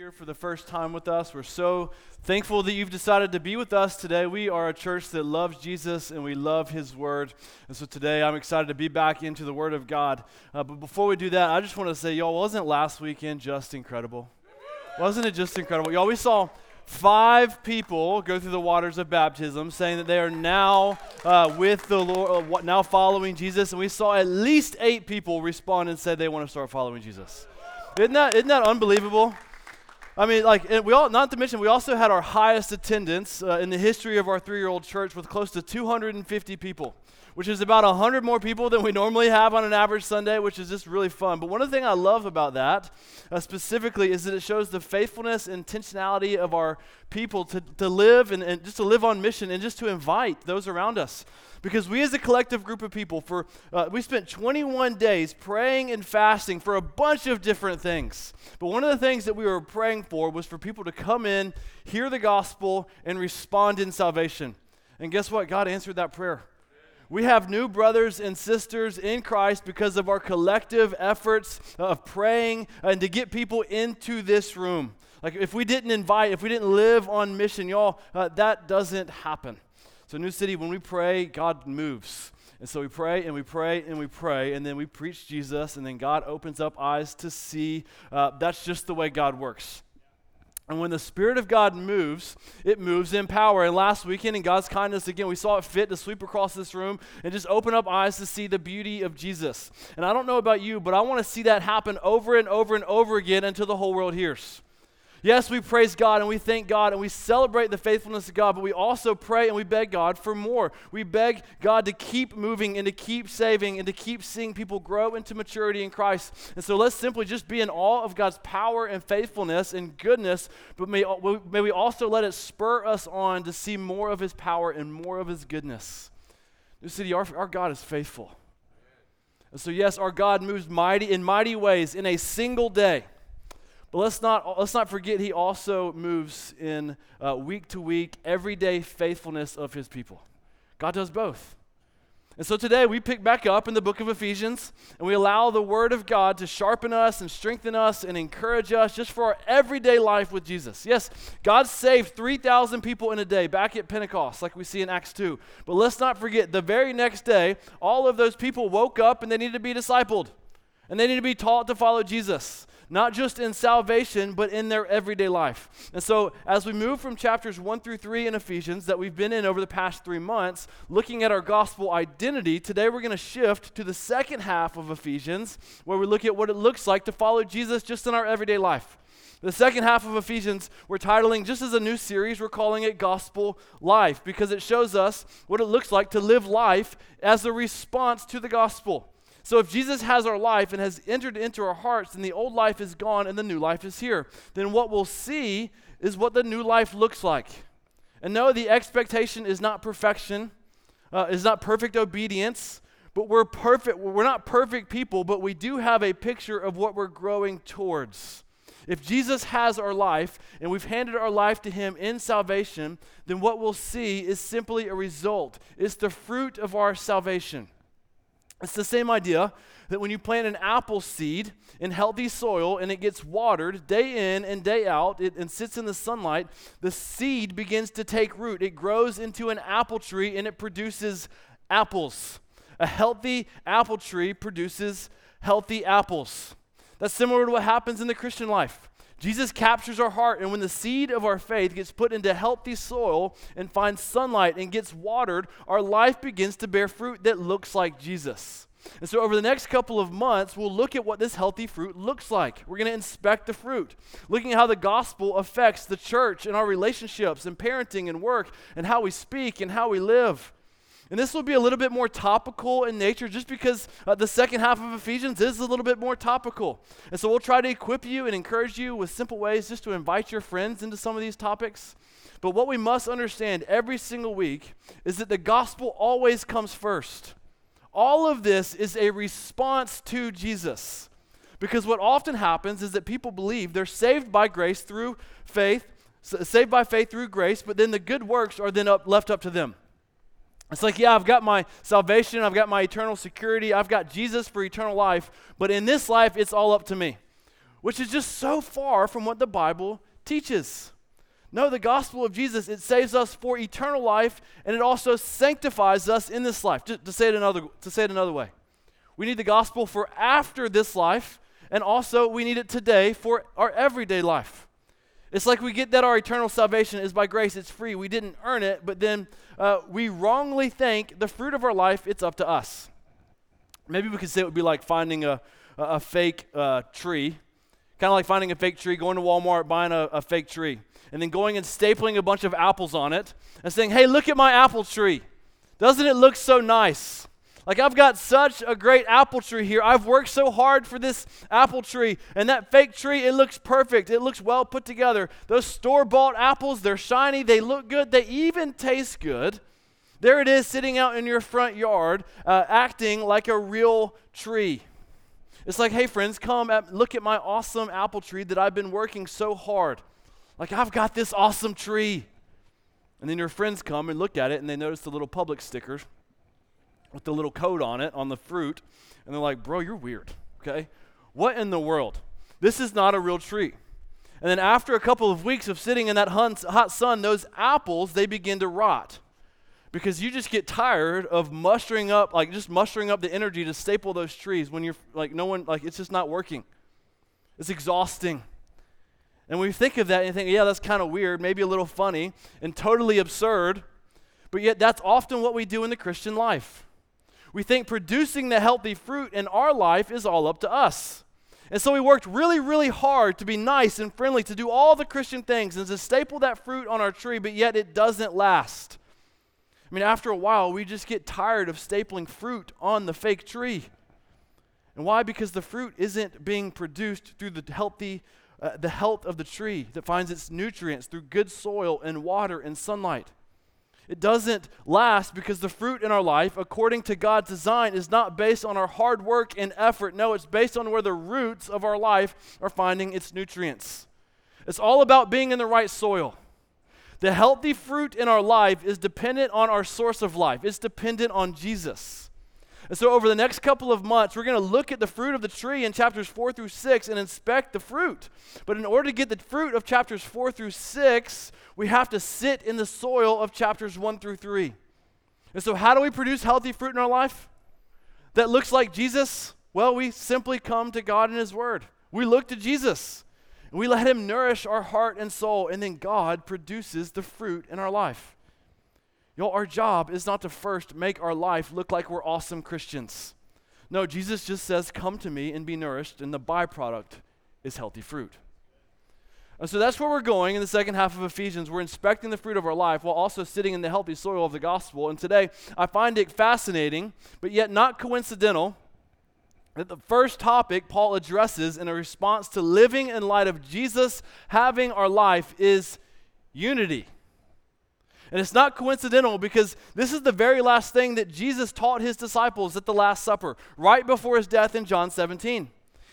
here for the first time with us, we're so thankful that you've decided to be with us today. We are a church that loves Jesus and we love His Word, and so today I'm excited to be back into the Word of God. But before we do that, I just want to say, y'all, wasn't last weekend just incredible? Wasn't it just incredible? Y'all, we saw 5 people go through the waters of baptism, saying that they are now with the Lord, now following Jesus, and we saw at least 8 people respond and say they want to start following Jesus. Isn't that unbelievable? I mean, not to mention, we also had our highest attendance in the history of our 3-year-old church with close to 250 people, which is about 100 more people than we normally have on an average Sunday, which is just really fun. But one of the things I love about that specifically is that it shows the faithfulness and intentionality of our people to live and just to live on mission and just to invite those around us. Because we as a collective group of people, we spent 21 days praying and fasting for a bunch of different things. But one of the things that we were praying for was for people to come in, hear the gospel, and respond in salvation. And guess what? God answered that prayer. We have new brothers and sisters in Christ because of our collective efforts of praying and to get people into this room. Like if we didn't live on mission, y'all, that doesn't happen. So New City, when we pray, God moves. And so we pray, and we pray, and we pray, and then we preach Jesus, and then God opens up eyes to see. That's just the way God works. And when the Spirit of God moves, it moves in power. And last weekend, in God's kindness, again, we saw it fit to sweep across this room and just open up eyes to see the beauty of Jesus. And I don't know about you, but I want to see that happen over and over and over again until the whole world hears. Yes, we praise God and we thank God and we celebrate the faithfulness of God, but we also pray and we beg God for more. We beg God to keep moving and to keep saving and to keep seeing people grow into maturity in Christ. And so let's simply just be in awe of God's power and faithfulness and goodness, but may we also let it spur us on to see more of His power and more of His goodness. New City, our God is faithful. And so yes, our God moves in mighty ways in a single day. But let's not forget He also moves in week to week, everyday faithfulness of His people. God does both. And so today we pick back up in the book of Ephesians, and we allow the Word of God to sharpen us and strengthen us and encourage us just for our everyday life with Jesus. Yes, God saved 3,000 people in a day back at Pentecost, like we see in Acts 2. But let's not forget, the very next day, all of those people woke up and they needed to be discipled. And they need to be taught to follow Jesus, not just in salvation, but in their everyday life. And so as we move from chapters 1-3 in Ephesians that we've been in over the past 3 months, looking at our gospel identity, today we're going to shift to the second half of Ephesians, where we look at what it looks like to follow Jesus just in our everyday life. The second half of Ephesians, we're titling just as a new series, we're calling it Gospel Life, because it shows us what it looks like to live life as a response to the gospel. So if Jesus has our life and has entered into our hearts, and the old life is gone and the new life is here, then what we'll see is what the new life looks like. And no, the expectation is not perfection, is not perfect obedience, but we're perfect. We're not perfect people, but we do have a picture of what we're growing towards. If Jesus has our life and we've handed our life to Him in salvation, then what we'll see is simply a result. It's the fruit of our salvation. It's the same idea that when you plant an apple seed in healthy soil and it gets watered day in and day out and sits in the sunlight, the seed begins to take root. It grows into an apple tree and it produces apples. A healthy apple tree produces healthy apples. That's similar to what happens in the Christian life. Jesus captures our heart, and when the seed of our faith gets put into healthy soil and finds sunlight and gets watered, our life begins to bear fruit that looks like Jesus. And so over the next couple of months, we'll look at what this healthy fruit looks like. We're going to inspect the fruit, looking at how the gospel affects the church and our relationships and parenting and work and how we speak and how we live. And this will be a little bit more topical in nature just because the second half of Ephesians is a little bit more topical. And so we'll try to equip you and encourage you with simple ways just to invite your friends into some of these topics. But what we must understand every single week is that the gospel always comes first. All of this is a response to Jesus. Because what often happens is that people believe they're saved by faith through grace, but then the good works are then left up to them. It's like, yeah, I've got my salvation, I've got my eternal security, I've got Jesus for eternal life, but in this life, it's all up to me. which is just so far from what the Bible teaches. No, the gospel of Jesus, it saves us for eternal life, and it also sanctifies us in this life. To say it another way, we need the gospel for after this life, and also we need it today for our everyday life. It's like we get that our eternal salvation is by grace, it's free. We didn't earn it, but then we wrongly think the fruit of our life, it's up to us. Maybe we could say it would be like finding a fake tree, kind of like finding a fake tree, going to Walmart, buying a fake tree, and then going and stapling a bunch of apples on it and saying, hey, look at my apple tree. Doesn't it look so nice? Like, I've got such a great apple tree here. I've worked so hard for this apple tree. And that fake tree, it looks perfect. It looks well put together. Those store-bought apples, they're shiny. They look good. They even taste good. There it is sitting out in your front yard, acting like a real tree. It's like, hey, friends, come look at my awesome apple tree that I've been working so hard. Like, I've got this awesome tree. And then your friends come and look at it, and they notice the little Publix sticker with the little coat on it, on the fruit, and they're like, bro, you're weird, okay? What in the world? This is not a real tree. And then after a couple of weeks of sitting in that hot sun, those apples, they begin to rot because you just get tired of mustering up the energy to staple those trees when you're like, no one, like, it's just not working. It's exhausting. And when you think of that, and you think, yeah, that's kind of weird, maybe a little funny, and totally absurd, but yet that's often what we do in the Christian life. We think producing the healthy fruit in our life is all up to us. And so we worked really, really hard to be nice and friendly, to do all the Christian things and to staple that fruit on our tree, but yet it doesn't last. I mean, after a while, we just get tired of stapling fruit on the fake tree. And why? Because the fruit isn't being produced through the health of the tree that finds its nutrients through good soil and water and sunlight. It doesn't last because the fruit in our life, according to God's design, is not based on our hard work and effort. No, it's based on where the roots of our life are finding its nutrients. It's all about being in the right soil. The healthy fruit in our life is dependent on our source of life. It's dependent on Jesus. And so over the next couple of months, we're going to look at the fruit of the tree in chapters 4 through 6 and inspect the fruit. But in order to get the fruit of chapters 4 through 6, we have to sit in the soil of chapters 1 through 3. And so how do we produce healthy fruit in our life that looks like Jesus? Well, we simply come to God in His Word. We look to Jesus, and we let Him nourish our heart and soul, and then God produces the fruit in our life. Y'all, our job is not to first make our life look like we're awesome Christians. No, Jesus just says, come to me and be nourished, and the byproduct is healthy fruit. And so that's where we're going in the second half of Ephesians. We're inspecting the fruit of our life while also sitting in the healthy soil of the gospel. And today, I find it fascinating, but yet not coincidental, that the first topic Paul addresses in a response to living in light of Jesus having our life is unity. And it's not coincidental because this is the very last thing that Jesus taught his disciples at the Last Supper, right before his death in John 17.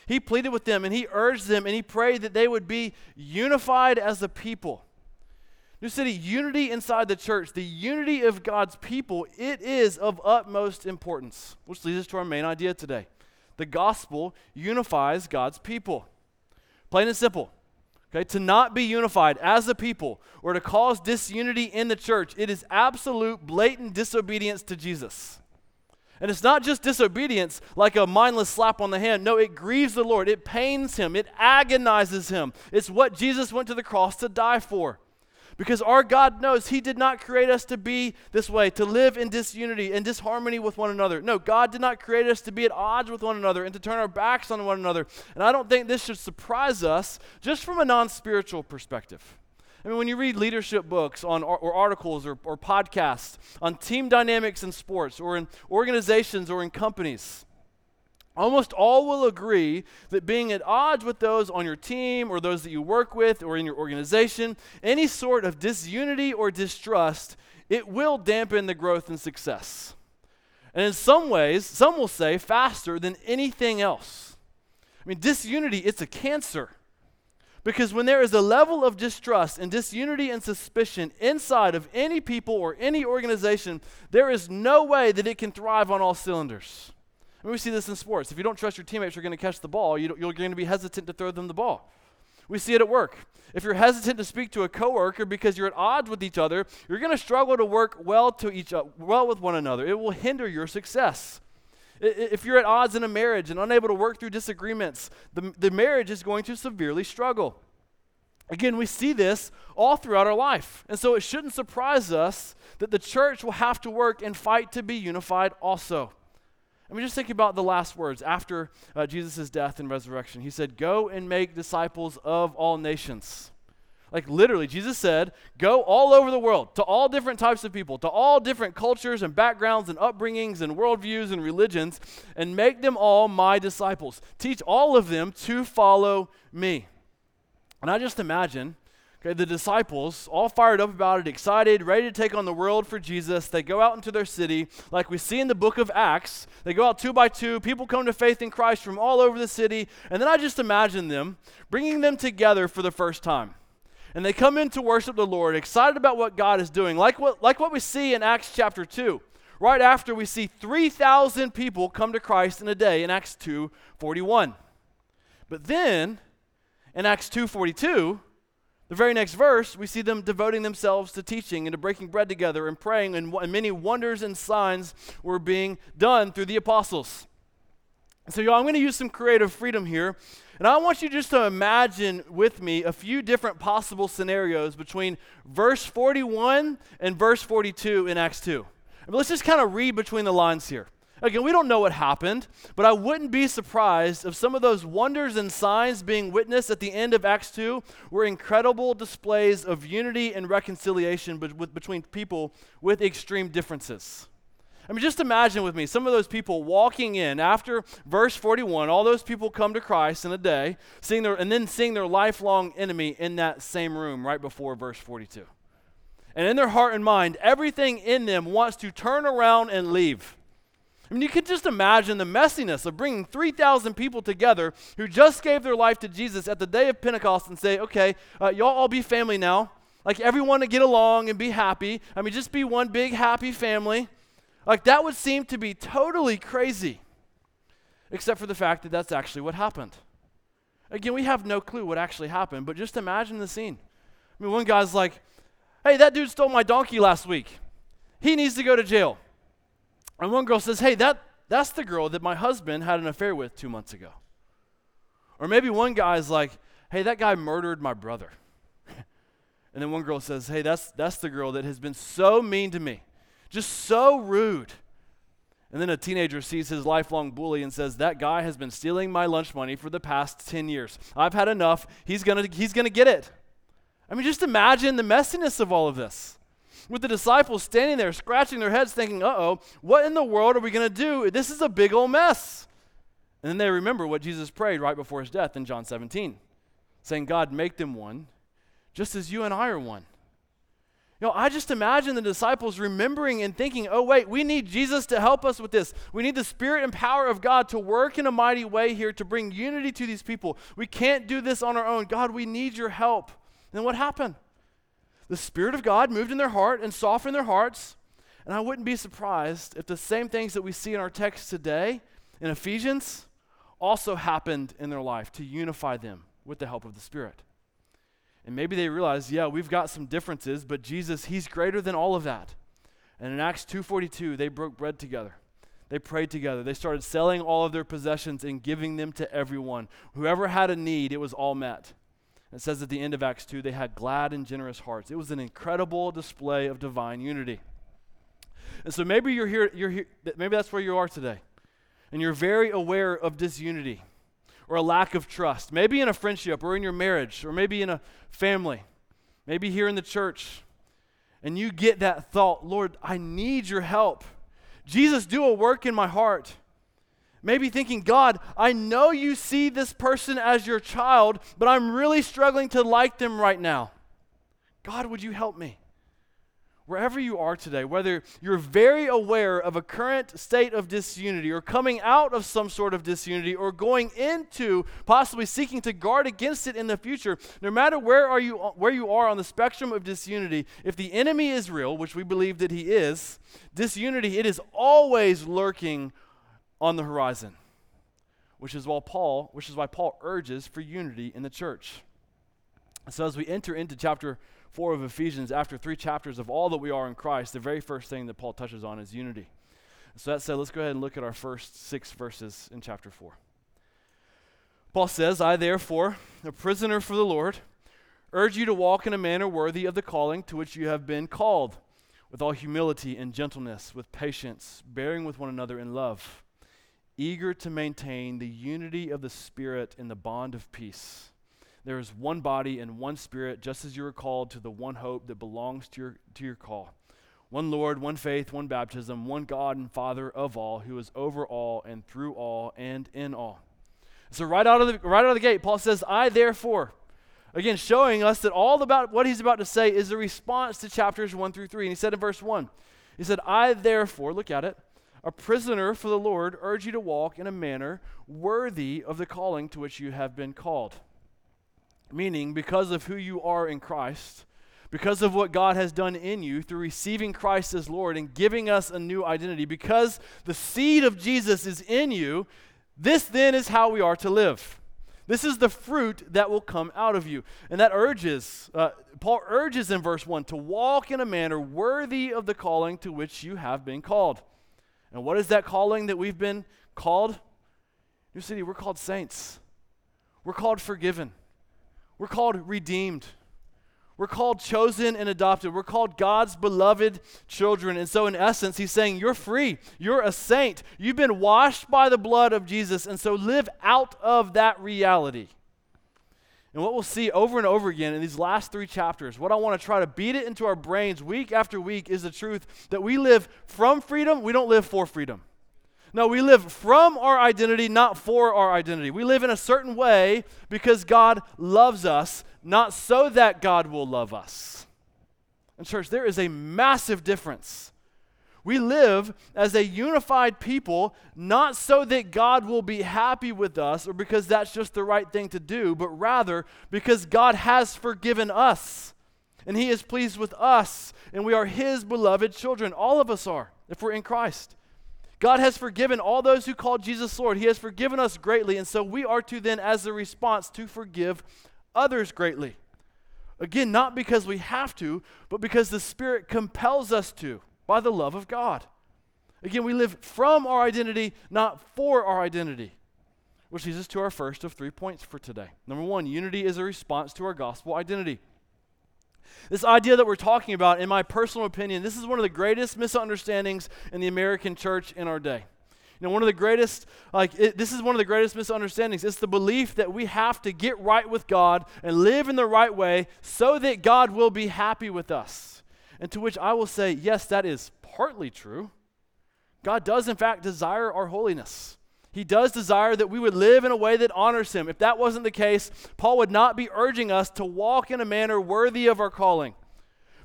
He pleaded with them and he urged them and he prayed that they would be unified as a people. New City, unity inside the church, the unity of God's people, it is of utmost importance, which leads us to our main idea today. The gospel unifies God's people. Plain and simple. Okay, to not be unified as a people or to cause disunity in the church, it is absolute blatant disobedience to Jesus. And it's not just disobedience like a mindless slap on the hand. No, it grieves the Lord. It pains Him. It agonizes Him. It's what Jesus went to the cross to die for. Because our God knows He did not create us to be this way, to live in disunity and disharmony with one another. No, God did not create us to be at odds with one another and to turn our backs on one another. And I don't think this should surprise us just from a non-spiritual perspective. I mean, when you read leadership books on or articles or podcasts on team dynamics in sports or in organizations or in companies, almost all will agree that being at odds with those on your team or those that you work with or in your organization, any sort of disunity or distrust, it will dampen the growth and success. And in some ways, some will say faster than anything else. I mean, disunity, it's a cancer. Because when there is a level of distrust and disunity and suspicion inside of any people or any organization, there is no way that it can thrive on all cylinders. I mean, we see this in sports. If you don't trust your teammates you're going to catch the ball, you're going to be hesitant to throw them the ball. We see it at work. If you're hesitant to speak to a coworker because you're at odds with each other, you're going to struggle to work well with one another. It will hinder your success. If you're at odds in a marriage and unable to work through disagreements, the marriage is going to severely struggle. Again, we see this all throughout our life. And so it shouldn't surprise us that the church will have to work and fight to be unified also. I mean, just think about the last words after Jesus' death and resurrection. He said, go and make disciples of all nations. Like literally, Jesus said, go all over the world, to all different types of people, to all different cultures and backgrounds and upbringings and worldviews and religions, and make them all my disciples. Teach all of them to follow me. And I just imagine, okay, the disciples all fired up about it, excited, ready to take on the world for Jesus. They go out into their city, like we see in the book of Acts. They go out 2 by 2. People come to faith in Christ from all over the city. And then I just imagine them bringing them together for the first time. And they come in to worship the Lord, excited about what God is doing, like what we see in Acts chapter 2. Right after we see 3,000 people come to Christ in a day in Acts 2:41. But then in Acts 2:42... the very next verse, we see them devoting themselves to teaching and to breaking bread together and praying, and many wonders and signs were being done through the apostles. So y'all, I'm going to use some creative freedom here, and I want you just to imagine with me a few different possible scenarios between verse 41 and verse 42 in Acts 2. But let's just kind of read between the lines here. Again, we don't know what happened, but I wouldn't be surprised if some of those wonders and signs being witnessed at the end of Acts 2 were incredible displays of unity and reconciliation between people with extreme differences. I mean, just imagine with me some of those people walking in after verse 41, all those people come to Christ in a day, seeing their lifelong enemy in that same room right before verse 42. And in their heart and mind, everything in them wants to turn around and leave. I mean, you could just imagine the messiness of bringing 3,000 people together who just gave their life to Jesus at the day of Pentecost and say, okay, y'all all be family now. Like, everyone to get along and be happy. I mean, just be one big happy family. Like, that would seem to be totally crazy, except for the fact that that's actually what happened. Again, we have no clue what actually happened, but just imagine the scene. I mean, one guy's like, hey, that dude stole my donkey last week. He needs to go to jail. And one girl says, hey, that's the girl that my husband had an affair with 2 months ago. Or maybe one guy's like, hey, that guy murdered my brother. And then one girl says, hey, that's the girl that has been so mean to me, just so rude. And then a teenager sees his lifelong bully and says, that guy has been stealing my lunch money for the past 10 years. I've had enough. He's gonna get it. I mean, just imagine the messiness of all of this, with the disciples standing there scratching their heads thinking, uh-oh, what in the world are we going to do? This is a big old mess. And then they remember what Jesus prayed right before his death in John 17, saying, God, make them one, just as you and I are one. You know, I just imagine the disciples remembering and thinking, oh, wait, we need Jesus to help us with this. We need the Spirit and power of God to work in a mighty way here to bring unity to these people. We can't do this on our own. God, we need your help. And then what happened? The Spirit of God moved in their heart and softened their hearts. And I wouldn't be surprised if the same things that we see in our text today in Ephesians also happened in their life to unify them with the help of the Spirit. And maybe they realized, yeah, we've got some differences, but Jesus, he's greater than all of that. And in Acts 2:42, they broke bread together. They prayed together. They started selling all of their possessions and giving them to everyone. Whoever had a need, it was all met. It says at the end of Acts 2, they had glad and generous hearts. It was an incredible display of divine unity. And so maybe you're here, maybe that's where you are today. And you're very aware of disunity or a lack of trust, maybe in a friendship or in your marriage or maybe in a family, maybe here in the church. And you get that thought, Lord, I need your help. Jesus, do a work in my heart. Maybe thinking, God, I know you see this person as your child, but I'm really struggling to like them right now. God, would you help me? Wherever you are today, whether you're very aware of a current state of disunity or coming out of some sort of disunity or going into possibly seeking to guard against it in the future, no matter where you are on the spectrum of disunity, if the enemy is real, which we believe that he is, disunity, it is always lurking on the horizon, which is why Paul urges for unity in the church. So as we enter into chapter 4 of Ephesians, after 3 chapters of all that we are in Christ, the very first thing that Paul touches on is unity. So that said, let's go ahead and look at our first 6 verses in chapter 4. Paul says, "I therefore, a prisoner for the Lord, urge you to walk in a manner worthy of the calling to which you have been called, with all humility and gentleness, with patience, bearing with one another in love, eager to maintain the unity of the Spirit in the bond of peace. There is one body and one Spirit, just as you are called to the one hope that belongs to your call. One Lord, one faith, one baptism, one God and Father of all, who is over all and through all and in all." So right out of the gate, Paul says, "I therefore," again, showing us that all about what he's about to say is a response to chapters 1 through 3. And he said in verse 1, he said, "I therefore," look at it, "a prisoner for the Lord, urge you to walk in a manner worthy of the calling to which you have been called." Meaning, because of who you are in Christ, because of what God has done in you through receiving Christ as Lord and giving us a new identity, because the seed of Jesus is in you, this then is how we are to live. This is the fruit that will come out of you. And that Paul urges in verse 1 to walk in a manner worthy of the calling to which you have been called. And what is that calling that we've been called? New City, we're called saints. We're called forgiven. We're called redeemed. We're called chosen and adopted. We're called God's beloved children. And so in essence, he's saying, you're free. You're a saint. You've been washed by the blood of Jesus. And so live out of that reality. And what we'll see over and over again in these last 3 chapters, what I want to try to beat it into our brains week after week, is the truth that we live from freedom. We don't live for freedom. No, we live from our identity, not for our identity. We live in a certain way because God loves us, not so that God will love us. And church, there is a massive difference. We live as a unified people, not so that God will be happy with us or because that's just the right thing to do, but rather because God has forgiven us and He is pleased with us and we are His beloved children. All of us are, if we're in Christ. God has forgiven all those who call Jesus Lord. He has forgiven us greatly, and so we are to then, as a response, to forgive others greatly. Again, not because we have to, but because the Spirit compels us to by the love of God. Again, we live from our identity, not for our identity, which leads us to our first of 3 points for today. Number 1, unity is a response to our gospel identity. This idea that we're talking about, in my personal opinion, this is one of the greatest misunderstandings in the American church in our day. You know, this is one of the greatest misunderstandings. It's the belief that we have to get right with God and live in the right way so that God will be happy with us. And to which I will say, yes, that is partly true. God does, in fact, desire our holiness. He does desire that we would live in a way that honors Him. If that wasn't the case, Paul would not be urging us to walk in a manner worthy of our calling.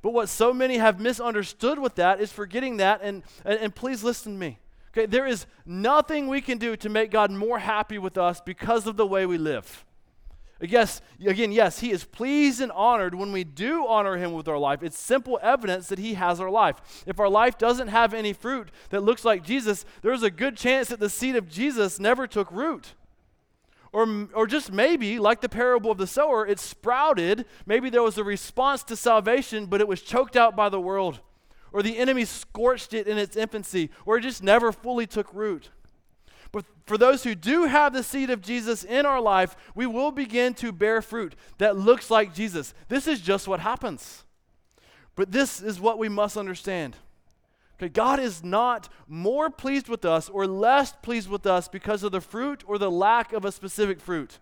But what so many have misunderstood with that is forgetting that, and please listen to me. Okay, there is nothing we can do to make God more happy with us because of the way we live. Yes, He is pleased and honored when we do honor Him with our life. It's simple evidence that He has our life. If our life doesn't have any fruit that looks like Jesus, there's a good chance that the seed of Jesus never took root. Or just maybe, like the parable of the sower, it sprouted. Maybe there was a response to salvation, but it was choked out by the world. Or the enemy scorched it in its infancy. Or it just never fully took root. But for those who do have the seed of Jesus in our life, we will begin to bear fruit that looks like Jesus. This is just what happens. But this is what we must understand. Okay, God is not more pleased with us or less pleased with us because of the fruit or the lack of a specific fruit.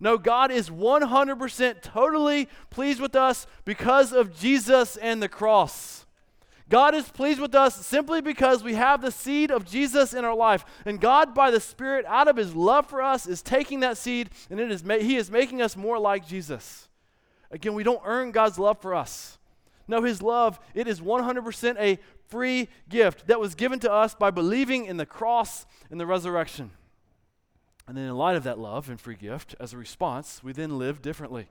No, God is 100% totally pleased with us because of Jesus and the cross. God is pleased with us simply because we have the seed of Jesus in our life. And God, by the Spirit, out of His love for us, is taking that seed, and He is making us more like Jesus. Again, we don't earn God's love for us. No, His love, it is 100% a free gift that was given to us by believing in the cross and the resurrection. And then in light of that love and free gift, as a response, we then live differently.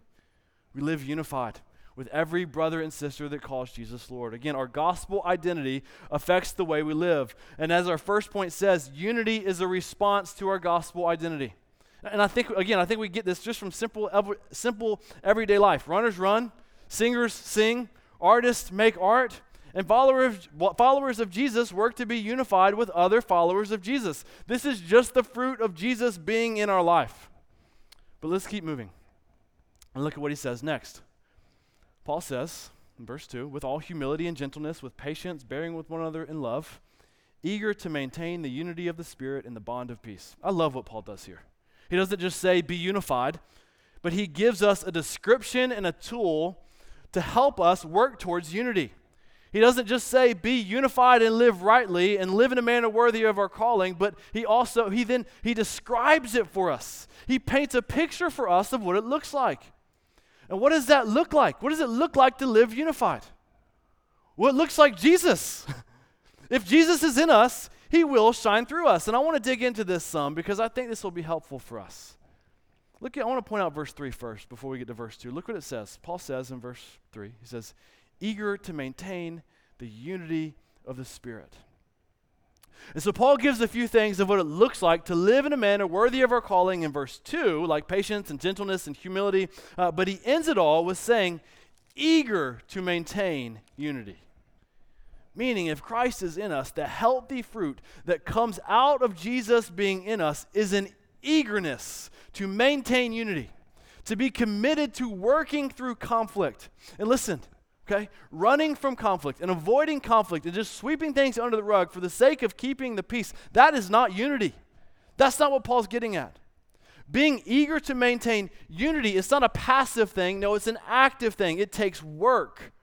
We live unified. with every brother and sister that calls Jesus Lord. Again, our gospel identity affects the way we live. And as our first point says, unity is a response to our gospel identity. And I think we get this just from simple everyday life. Runners run, singers sing, artists make art, and followers of Jesus work to be unified with other followers of Jesus. This is just the fruit of Jesus being in our life. But let's keep moving and look at what he says next. Paul says in verse 2, with all humility and gentleness, with patience, bearing with one another in love, eager to maintain the unity of the Spirit in the bond of peace. I love what Paul does here. He doesn't just say be unified, but he gives us a description and a tool to help us work towards unity. He doesn't just say be unified and live rightly and live in a manner worthy of our calling, but he describes it for us. He paints a picture for us of what it looks like. And what does that look like? What does it look like to live unified? Well, it looks like Jesus. If Jesus is in us, he will shine through us. And I want to dig into this some because I think this will be helpful for us. I want to point out verse 3 first before we get to verse 2. Look what it says. Paul says in verse 3, he says, eager to maintain the unity of the Spirit. And so Paul gives a few things of what it looks like to live in a manner worthy of our calling in verse 2, like patience and gentleness and humility, but he ends it all with saying, eager to maintain unity. Meaning, if Christ is in us, the healthy fruit that comes out of Jesus being in us is an eagerness to maintain unity, to be committed to working through conflict. And listen, okay? Running from conflict and avoiding conflict and just sweeping things under the rug for the sake of keeping the peace, that is not unity. That's not what Paul's getting at. Being eager to maintain unity is not a passive thing. No, it's an active thing. It takes work.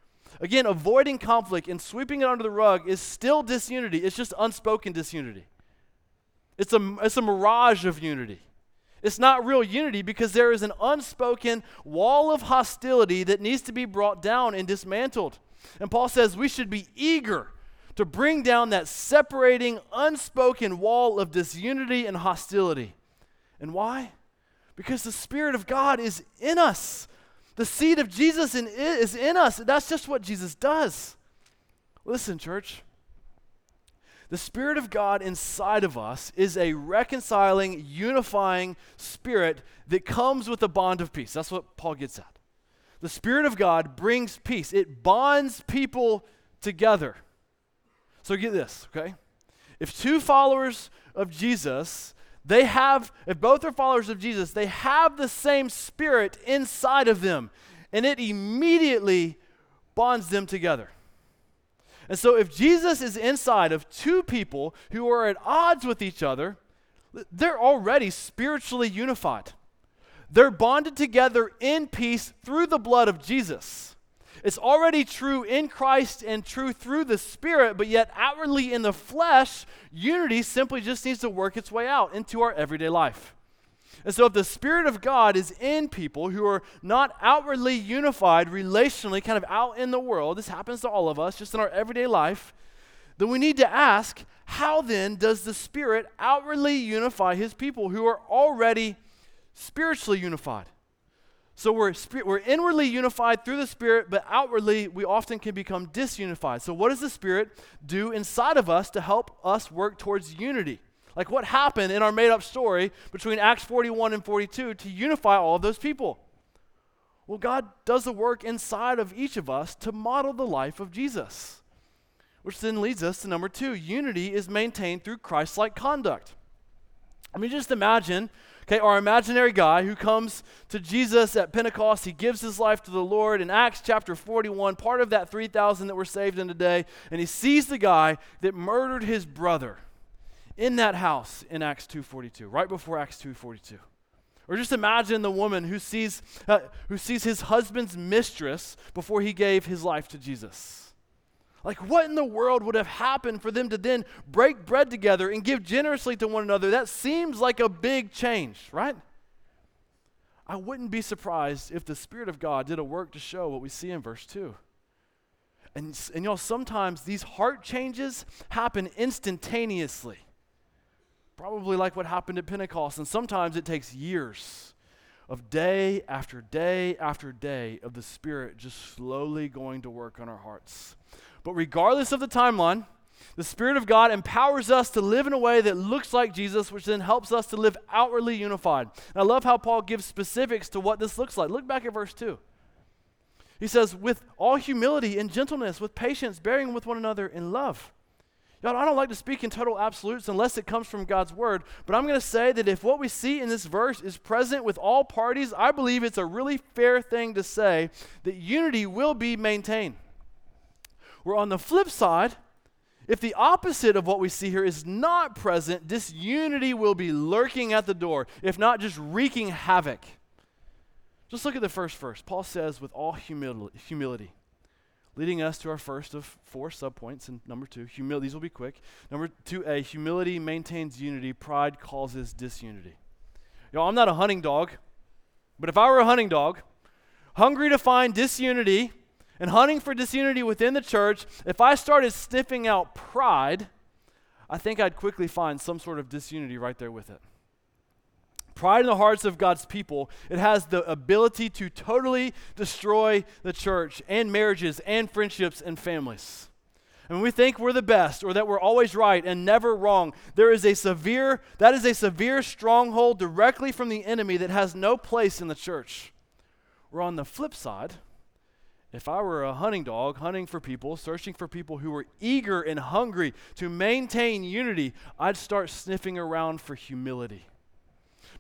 Again, avoiding conflict and sweeping it under the rug is still disunity. It's just unspoken disunity. It's a mirage of unity. It's not real unity because there is an unspoken wall of hostility that needs to be brought down and dismantled. And Paul says we should be eager to bring down that separating, unspoken wall of disunity and hostility. And why? Because the Spirit of God is in us. The seed of Jesus is in us. That's just what Jesus does. Listen, church. The Spirit of God inside of us is a reconciling, unifying Spirit that comes with the bond of peace. That's what Paul gets at. The Spirit of God brings peace. It bonds people together. So get this, okay? If two followers of Jesus, if both are followers of Jesus, they have the same Spirit inside of them, and it immediately bonds them together. And so if Jesus is inside of two people who are at odds with each other, they're already spiritually unified. They're bonded together in peace through the blood of Jesus. It's already true in Christ and true through the Spirit, but yet outwardly in the flesh, unity simply just needs to work its way out into our everyday life. And so if the Spirit of God is in people who are not outwardly unified relationally, kind of out in the world, this happens to all of us, just in our everyday life, then we need to ask, how then does the Spirit outwardly unify his people who are already spiritually unified? So we're inwardly unified through the Spirit, but outwardly we often can become disunified. So what does the Spirit do inside of us to help us work towards unity? Like what happened in our made-up story between Acts 41 and 42 to unify all of those people? Well, God does the work inside of each of us to model the life of Jesus, which then leads us to number 2. Unity is maintained through Christ-like conduct. I mean, just imagine, okay, our imaginary guy who comes to Jesus at Pentecost. He gives his life to the Lord in Acts chapter 41, part of that 3,000 that were saved in today, and he sees the guy that murdered his brother in that house in Acts 2:42, right before Acts 2:42. Or just imagine the woman who sees his husband's mistress before he gave his life to Jesus. Like what in the world would have happened for them to then break bread together and give generously to one another? That seems like a big change, right? I wouldn't be surprised if the Spirit of God did a work to show what we see in verse 2. And y'all, sometimes these heart changes happen instantaneously. Probably like what happened at Pentecost, and sometimes it takes years of day after day after day of the Spirit just slowly going to work on our hearts. But regardless of the timeline, the Spirit of God empowers us to live in a way that looks like Jesus, which then helps us to live outwardly unified. And I love how Paul gives specifics to what this looks like. Look back at verse 2. He says, with all humility and gentleness, with patience, bearing with one another in love. Y'all, I don't like to speak in total absolutes unless it comes from God's word, but I'm going to say that if what we see in this verse is present with all parties, I believe it's a really fair thing to say that unity will be maintained. Where on the flip side, if the opposite of what we see here is not present, disunity will be lurking at the door, if not just wreaking havoc. Just look at the first verse. Paul says, with all humility. Leading us to our first of four subpoints, and number two, humility. These will be quick. Number 2A, humility maintains unity, pride causes disunity. Y'all, I'm not a hunting dog, but if I were a hunting dog, hungry to find disunity and hunting for disunity within the church, if I started sniffing out pride, I think I'd quickly find some sort of disunity right there with it. Pride in the hearts of God's people, it has the ability to totally destroy the church and marriages and friendships and families. And when we think we're the best or that we're always right and never wrong, that is a severe stronghold directly from the enemy that has no place in the church. We're on the flip side. If I were a hunting dog hunting for people, searching for people who were eager and hungry to maintain unity, I'd start sniffing around for humility.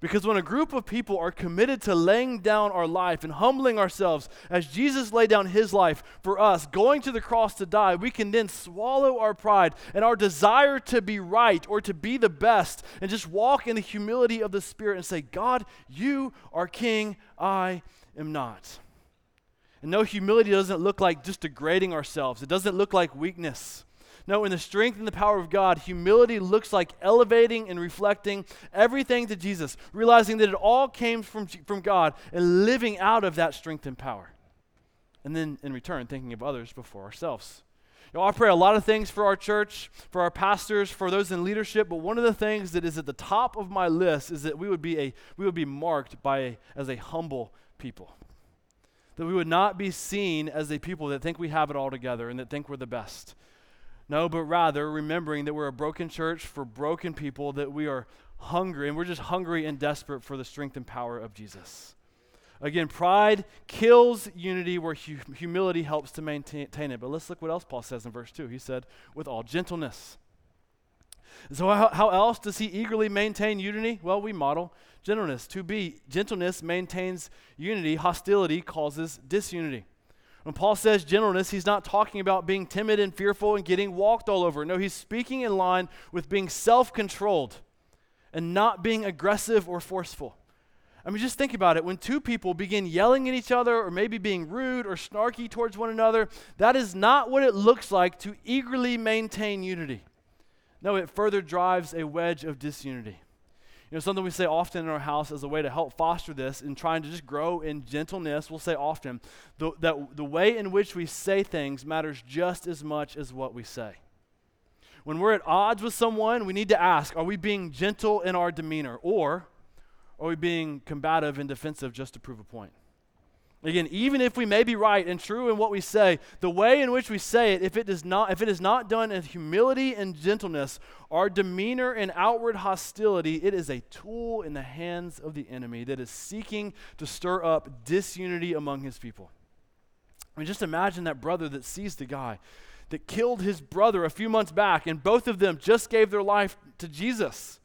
Because when a group of people are committed to laying down our life and humbling ourselves as Jesus laid down his life for us, going to the cross to die, we can then swallow our pride and our desire to be right or to be the best and just walk in the humility of the Spirit and say, God, you are King, I am not. And no, humility doesn't look like just degrading ourselves. It doesn't look like weakness. No, in the strength and the power of God, humility looks like elevating and reflecting everything to Jesus, realizing that it all came from God and living out of that strength and power. And then in return, thinking of others before ourselves. You know, I pray a lot of things for our church, for our pastors, for those in leadership, but one of the things that is at the top of my list is that we would be marked as a humble people. That we would not be seen as a people that think we have it all together and that think we're the best. No, but rather remembering that we're a broken church for broken people, that we are hungry, and we're just hungry and desperate for the strength and power of Jesus. Again, pride kills unity where humility helps to maintain it. But let's look what else Paul says in verse 2. He said, with all gentleness. So how else does he eagerly maintain unity? Well, we model gentleness. 2B, gentleness maintains unity. Hostility causes disunity. When Paul says gentleness, he's not talking about being timid and fearful and getting walked all over. No, he's speaking in line with being self-controlled and not being aggressive or forceful. I mean, just think about it. When two people begin yelling at each other or maybe being rude or snarky towards one another, that is not what it looks like to eagerly maintain unity. No, it further drives a wedge of disunity. You know, something we say often in our house as a way to help foster this and trying to just grow in gentleness, we'll say often that the way in which we say things matters just as much as what we say. When we're at odds with someone, we need to ask, are we being gentle in our demeanor, or are we being combative and defensive just to prove a point? Again, even if we may be right and true in what we say, the way in which we say it, if it is not done in humility and gentleness, our demeanor and outward hostility, it is a tool in the hands of the enemy that is seeking to stir up disunity among his people. I mean, just imagine that brother that sees the guy that killed his brother a few months back, and both of them just gave their life to Jesus.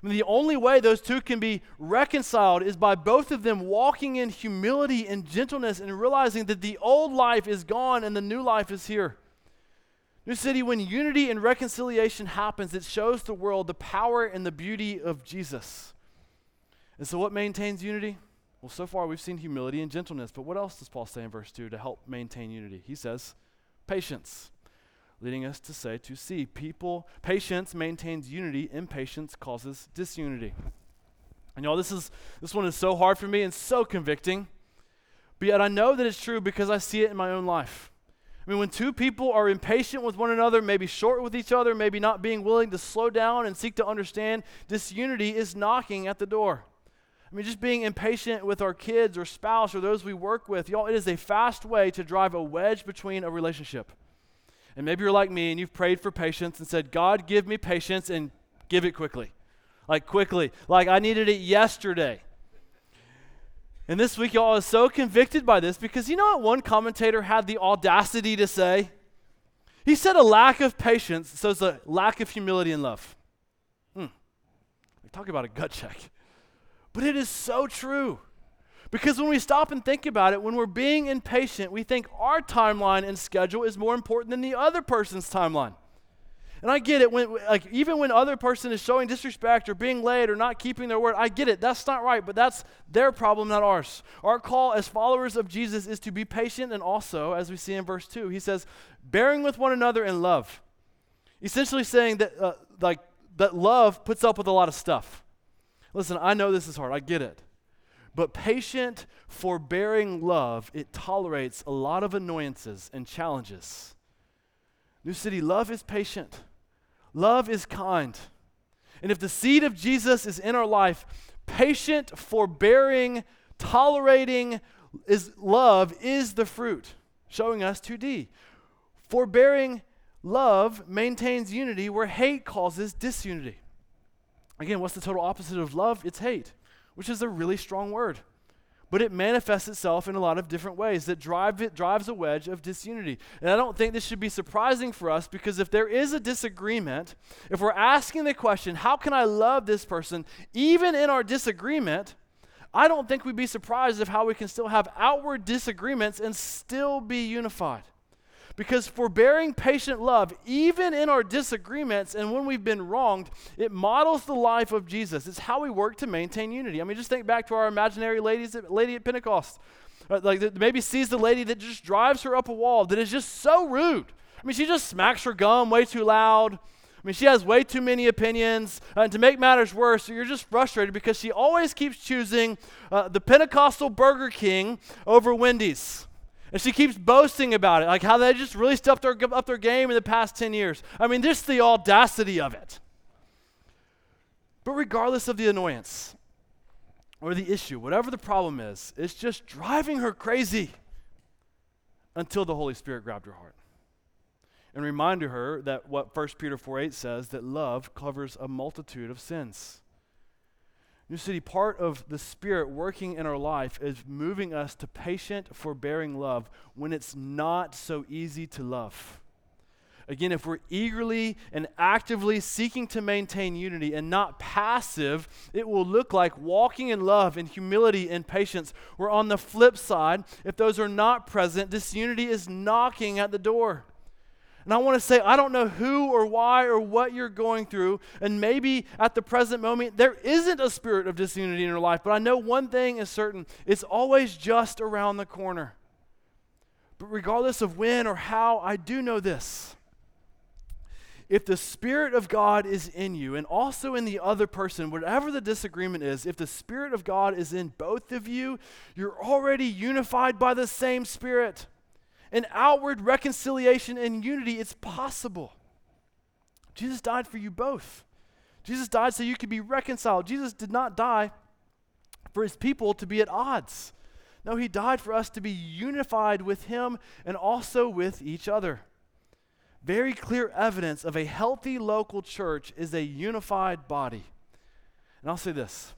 I mean, the only way those two can be reconciled is by both of them walking in humility and gentleness and realizing that the old life is gone and the new life is here. New City, when unity and reconciliation happens, it shows the world the power and the beauty of Jesus. And so what maintains unity? Well, so far we've seen humility and gentleness, but what else does Paul say in verse 2 to help maintain unity? He says, patience. Leading us to say, to see, patience maintains unity, impatience causes disunity. And y'all, this one is so hard for me and so convicting, but yet I know that it's true because I see it in my own life. I mean, when two people are impatient with one another, maybe short with each other, maybe not being willing to slow down and seek to understand, disunity is knocking at the door. I mean, just being impatient with our kids or spouse or those we work with, y'all, it is a fast way to drive a wedge between a relationship. And maybe you're like me and you've prayed for patience and said, God, give me patience and give it quickly. Like quickly. Like I needed it yesterday. And this week, y'all, I was so convicted by this because you know what one commentator had the audacity to say? He said a lack of patience, so it's a lack of humility and love. Talk about a gut check. But it is so true. Because when we stop and think about it, when we're being impatient, we think our timeline and schedule is more important than the other person's timeline. And I get it, even when other person is showing disrespect or being late or not keeping their word, I get it. That's not right, but that's their problem, not ours. Our call as followers of Jesus is to be patient and also, as we see in verse 2, he says, bearing with one another in love. Essentially saying that, that love puts up with a lot of stuff. Listen, I know this is hard, I get it. But patient, forbearing love, it tolerates a lot of annoyances and challenges. New City, love is patient. Love is kind. And if the seed of Jesus is in our life, patient, forbearing, tolerating love is the fruit, showing us 2D. Forbearing love maintains unity where hate causes disunity. Again, what's the total opposite of love? It's hate, which is a really strong word. But it manifests itself in a lot of different ways that drives a wedge of disunity. And I don't think this should be surprising for us because if there is a disagreement, if we're asking the question, how can I love this person, even in our disagreement, I don't think we'd be surprised of how we can still have outward disagreements and still be unified. Because forbearing patient love, even in our disagreements and when we've been wronged, it models the life of Jesus. It's how we work to maintain unity. I mean, just think back to our imaginary lady at Pentecost. Maybe sees the lady that just drives her up a wall that is just so rude. I mean, she just smacks her gum way too loud. I mean, she has way too many opinions. And to make matters worse, you're just frustrated because she always keeps choosing the Pentecostal Burger King over Wendy's. And she keeps boasting about it, like how they just really stepped up their game in the past 10 years. I mean, just the audacity of it. But regardless of the annoyance or the issue, whatever the problem is, it's just driving her crazy until the Holy Spirit grabbed her heart and reminded her that what 1 Peter 4:8 says, that love covers a multitude of sins. New City, part of the Spirit working in our life is moving us to patient, forbearing love when it's not so easy to love. Again, if we're eagerly and actively seeking to maintain unity and not passive, it will look like walking in love and humility and patience. Where on the flip side, if those are not present, disunity is knocking at the door. And I want to say, I don't know who or why or what you're going through, and maybe at the present moment, there isn't a spirit of disunity in your life, but I know one thing is certain, it's always just around the corner. But regardless of when or how, I do know this. If the Spirit of God is in you, and also in the other person, whatever the disagreement is, if the Spirit of God is in both of you, you're already unified by the same Spirit. An outward reconciliation and unity, it's possible. Jesus died for you both. Jesus died so you could be reconciled. Jesus did not die for his people to be at odds. No, he died for us to be unified with him and also with each other. Very clear evidence of a healthy local church is a unified body. And I'll say this,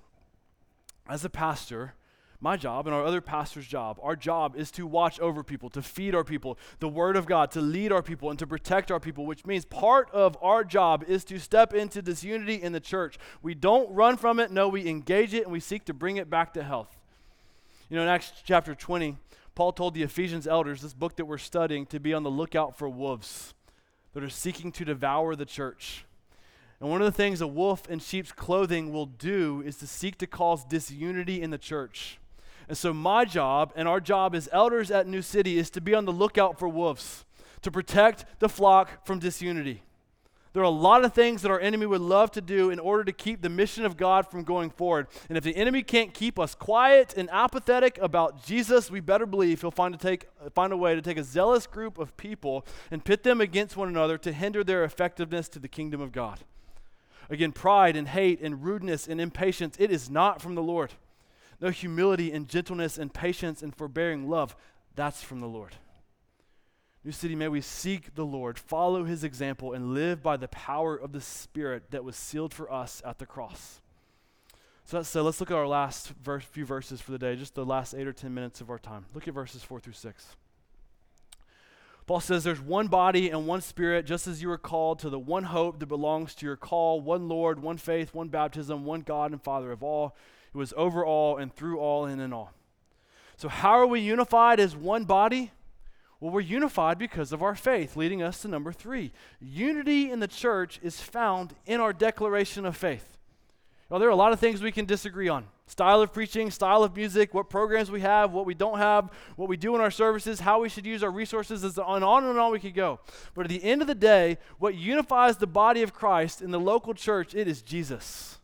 as a pastor, my job and our other pastor's job, our job is to watch over people, to feed our people, the Word of God, to lead our people and to protect our people, which means part of our job is to step into disunity in the church. We don't run from it, no, we engage it and we seek to bring it back to health. You know, in Acts chapter 20, Paul told the Ephesians elders, this book that we're studying, to be on the lookout for wolves that are seeking to devour the church. And one of the things a wolf in sheep's clothing will do is to seek to cause disunity in the church. And so my job and our job as elders at New City is to be on the lookout for wolves, to protect the flock from disunity. There are a lot of things that our enemy would love to do in order to keep the mission of God from going forward. And if the enemy can't keep us quiet and apathetic about Jesus, we better believe he'll find a way to take a zealous group of people and pit them against one another to hinder their effectiveness to the kingdom of God. Again, pride and hate and rudeness and impatience, it is not from the Lord. no humility and gentleness and patience and forbearing love, that's from the Lord. New City, may we seek the Lord, follow his example, and live by the power of the Spirit that was sealed for us at the cross. So that said, let's look at our last few verses for the day, just the last 8 or 10 minutes of our time. Look at verses 4 through 6. Paul says, there's one body and one Spirit, just as you were called to the one hope that belongs to your call, one Lord, one faith, one baptism, one God and Father of all, who is over all and through all and in all. So how are we unified as one body? Well, we're unified because of our faith, leading us to number 3. Unity in the church is found in our declaration of faith. Now, there are a lot of things we can disagree on. Style of preaching, style of music, what programs we have, what we don't have, what we do in our services, how we should use our resources, and on and on we could go. But at the end of the day, what unifies the body of Christ in the local church, it is Jesus.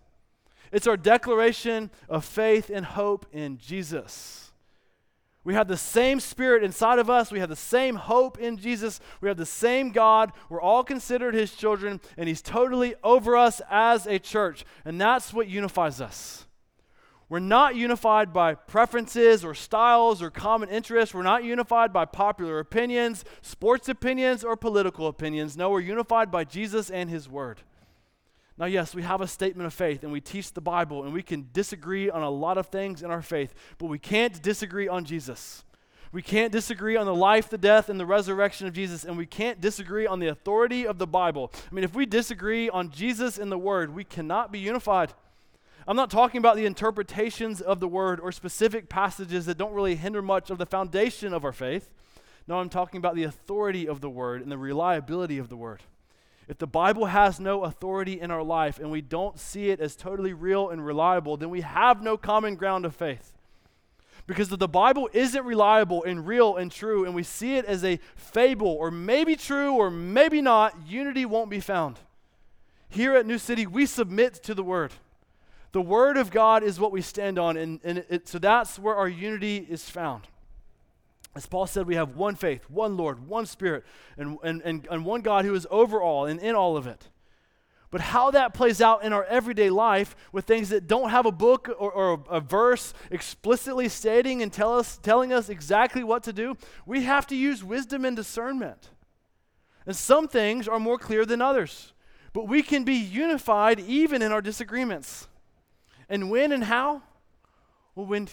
It's our declaration of faith and hope in Jesus. We have the same Spirit inside of us. We have the same hope in Jesus. We have the same God. We're all considered his children, and he's totally over us as a church. And that's what unifies us. We're not unified by preferences or styles or common interests. We're not unified by popular opinions, sports opinions, or political opinions. No, we're unified by Jesus and his word. Now, yes, we have a statement of faith, and we teach the Bible, and we can disagree on a lot of things in our faith, but we can't disagree on Jesus. We can't disagree on the life, the death, and the resurrection of Jesus, and we can't disagree on the authority of the Bible. I mean, if we disagree on Jesus and the Word, we cannot be unified. I'm not talking about the interpretations of the Word or specific passages that don't really hinder much of the foundation of our faith. No, I'm talking about the authority of the Word and the reliability of the Word. If the Bible has no authority in our life and we don't see it as totally real and reliable, then we have no common ground of faith. Because if the Bible isn't reliable and real and true and we see it as a fable or maybe true or maybe not, unity won't be found. Here at New City, we submit to the Word. The Word of God is what we stand on, so that's where our unity is found. As Paul said, we have one faith, one Lord, one Spirit, and one God who is over all and in all of it. But how that plays out in our everyday life with things that don't have a book or a verse explicitly stating and telling us exactly what to do, we have to use wisdom and discernment. And some things are more clear than others. But we can be unified even in our disagreements. And when and how? Well, when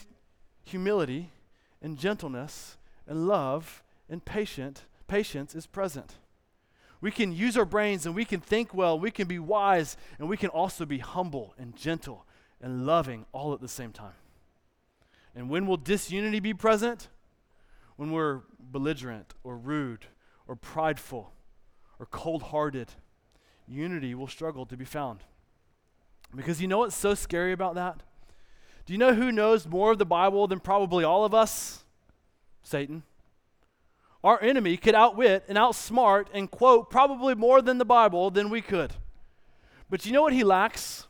humility and gentleness and love and patience is present. We can use our brains and we can think well, we can be wise, and we can also be humble and gentle and loving all at the same time. And when will disunity be present? When we're belligerent or rude or prideful or cold-hearted, unity will struggle to be found. Because you know what's so scary about that? Do you know who knows more of the Bible than probably all of us? Satan. Our enemy could outwit and outsmart and quote probably more than the Bible than we could. But you know what he lacks?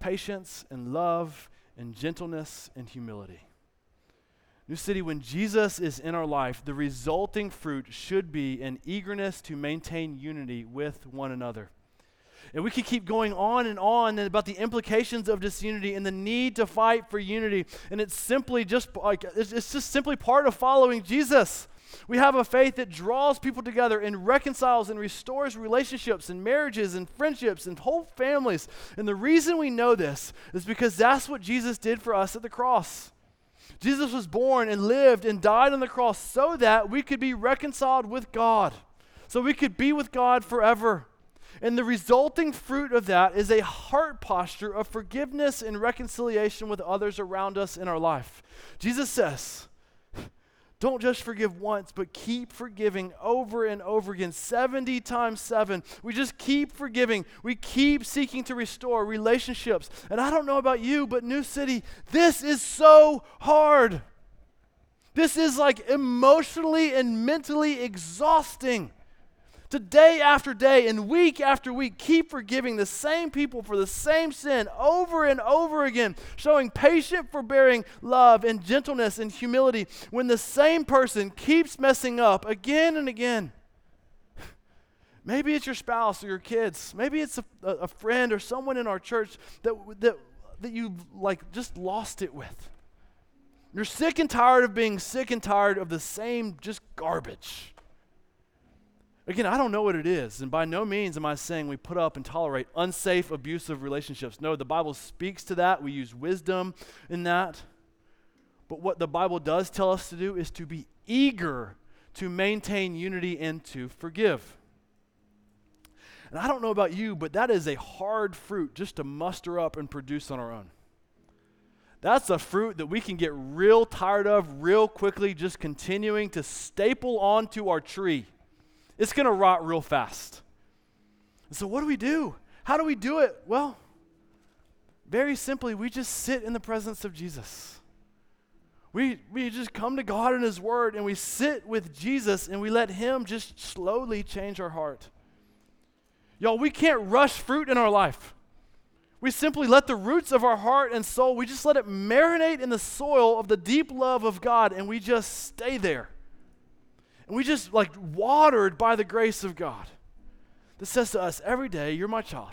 Patience and love and gentleness and humility. New City, when Jesus is in our life, the resulting fruit should be an eagerness to maintain unity with one another. And we could keep going on and on about the implications of disunity and the need to fight for unity. And it's just simply part of following Jesus. We have a faith that draws people together and reconciles and restores relationships and marriages and friendships and whole families. And the reason we know this is because that's what Jesus did for us at the cross. Jesus was born and lived and died on the cross so that we could be reconciled with God, so we could be with God forever. And the resulting fruit of that is a heart posture of forgiveness and reconciliation with others around us in our life. Jesus says, don't just forgive once, but keep forgiving over and over again, 70 times 7. We just keep forgiving. We keep seeking to restore relationships. And I don't know about you, but New City, this is so hard. This is like emotionally and mentally exhausting. To day after day and week after week, keep forgiving the same people for the same sin over and over again, showing patient, forbearing love and gentleness and humility when the same person keeps messing up again and again. Maybe it's your spouse or your kids. Maybe it's a friend or someone in our church that you like just lost it with. You're sick and tired of being sick and tired of the same just garbage. Again, I don't know what it is, and by no means am I saying we put up and tolerate unsafe, abusive relationships. No, the Bible speaks to that. We use wisdom in that. But what the Bible does tell us to do is to be eager to maintain unity and to forgive. And I don't know about you, but that is a hard fruit just to muster up and produce on our own. That's a fruit that we can get real tired of real quickly, just continuing to staple onto our tree. It's going to rot real fast. And so what do we do? How do we do it? Well, very simply, we just sit in the presence of Jesus. We just come to God in His Word, and we sit with Jesus, and we let Him just slowly change our heart. Y'all, we can't rush fruit in our life. We simply let the roots of our heart and soul, we just let it marinate in the soil of the deep love of God, and we just stay there. And we just like watered by the grace of God that says to us every day, you're my child.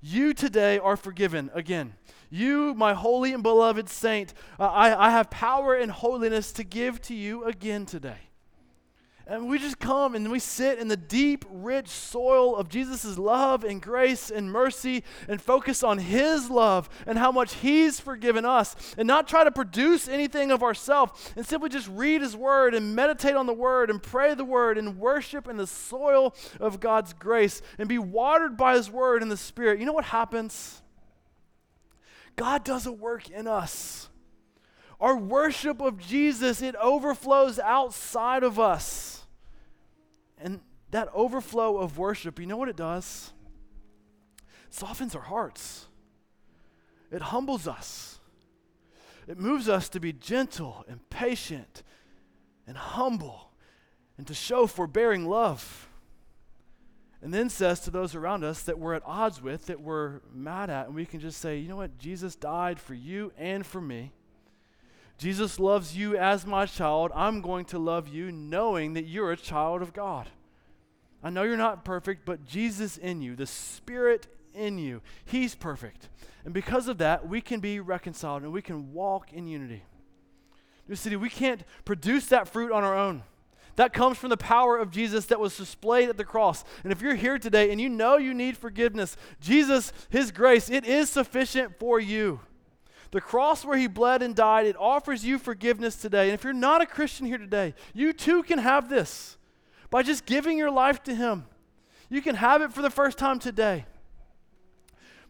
You today are forgiven again. You, my holy and beloved saint, I have power and holiness to give to you again today. And we just come and we sit in the deep, rich soil of Jesus' love and grace and mercy and focus on His love and how much He's forgiven us and not try to produce anything of ourselves and simply just read His Word and meditate on the Word and pray the Word and worship in the soil of God's grace and be watered by His Word and the Spirit. You know what happens? God does a work in us. Our worship of Jesus, it overflows outside of us. And that overflow of worship, you know what it does? It softens our hearts. It humbles us. It moves us to be gentle and patient and humble and to show forbearing love. And then says to those around us that we're at odds with, that we're mad at, and we can just say, you know what? Jesus died for you and for me. Jesus loves you as my child. I'm going to love you knowing that you're a child of God. I know you're not perfect, but Jesus in you, the Spirit in you, He's perfect. And because of that, we can be reconciled and we can walk in unity. New City, we can't produce that fruit on our own. That comes from the power of Jesus that was displayed at the cross. And if you're here today and you know you need forgiveness, Jesus, His grace, it is sufficient for you. The cross where He bled and died, it offers you forgiveness today. And if you're not a Christian here today, you too can have this by just giving your life to Him. You can have it for the first time today.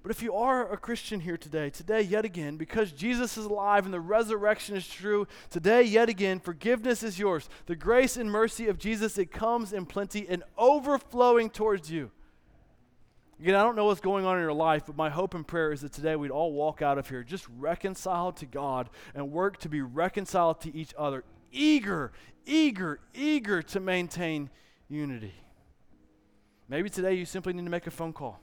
But if you are a Christian here today yet again, because Jesus is alive and the resurrection is true, today yet again, forgiveness is yours. The grace and mercy of Jesus, it comes in plenty and overflowing towards you. Again, I don't know what's going on in your life, but my hope and prayer is that today we'd all walk out of here just reconciled to God and work to be reconciled to each other, eager to maintain unity. Maybe today you simply need to make a phone call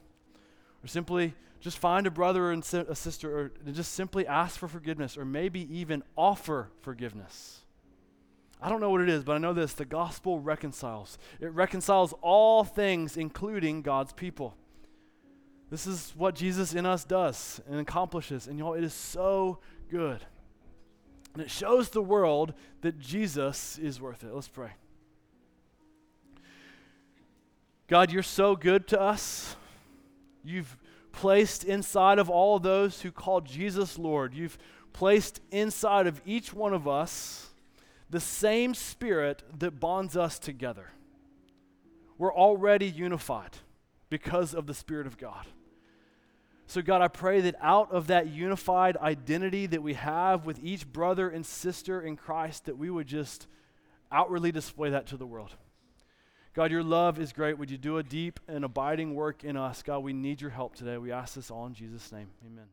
or simply just find a brother and a sister or just simply ask for forgiveness or maybe even offer forgiveness. I don't know what it is, but I know this, the gospel reconciles. It reconciles all things, including God's people. This is what Jesus in us does and accomplishes. And y'all, it is so good. And it shows the world that Jesus is worth it. Let's pray. God, you're so good to us. You've placed inside of all those who call Jesus Lord, you've placed inside of each one of us the same Spirit that bonds us together. We're already unified because of the Spirit of God. So God, I pray that out of that unified identity that we have with each brother and sister in Christ, that we would just outwardly display that to the world. God, your love is great. Would you do a deep and abiding work in us? God, we need your help today. We ask this all in Jesus' name. Amen.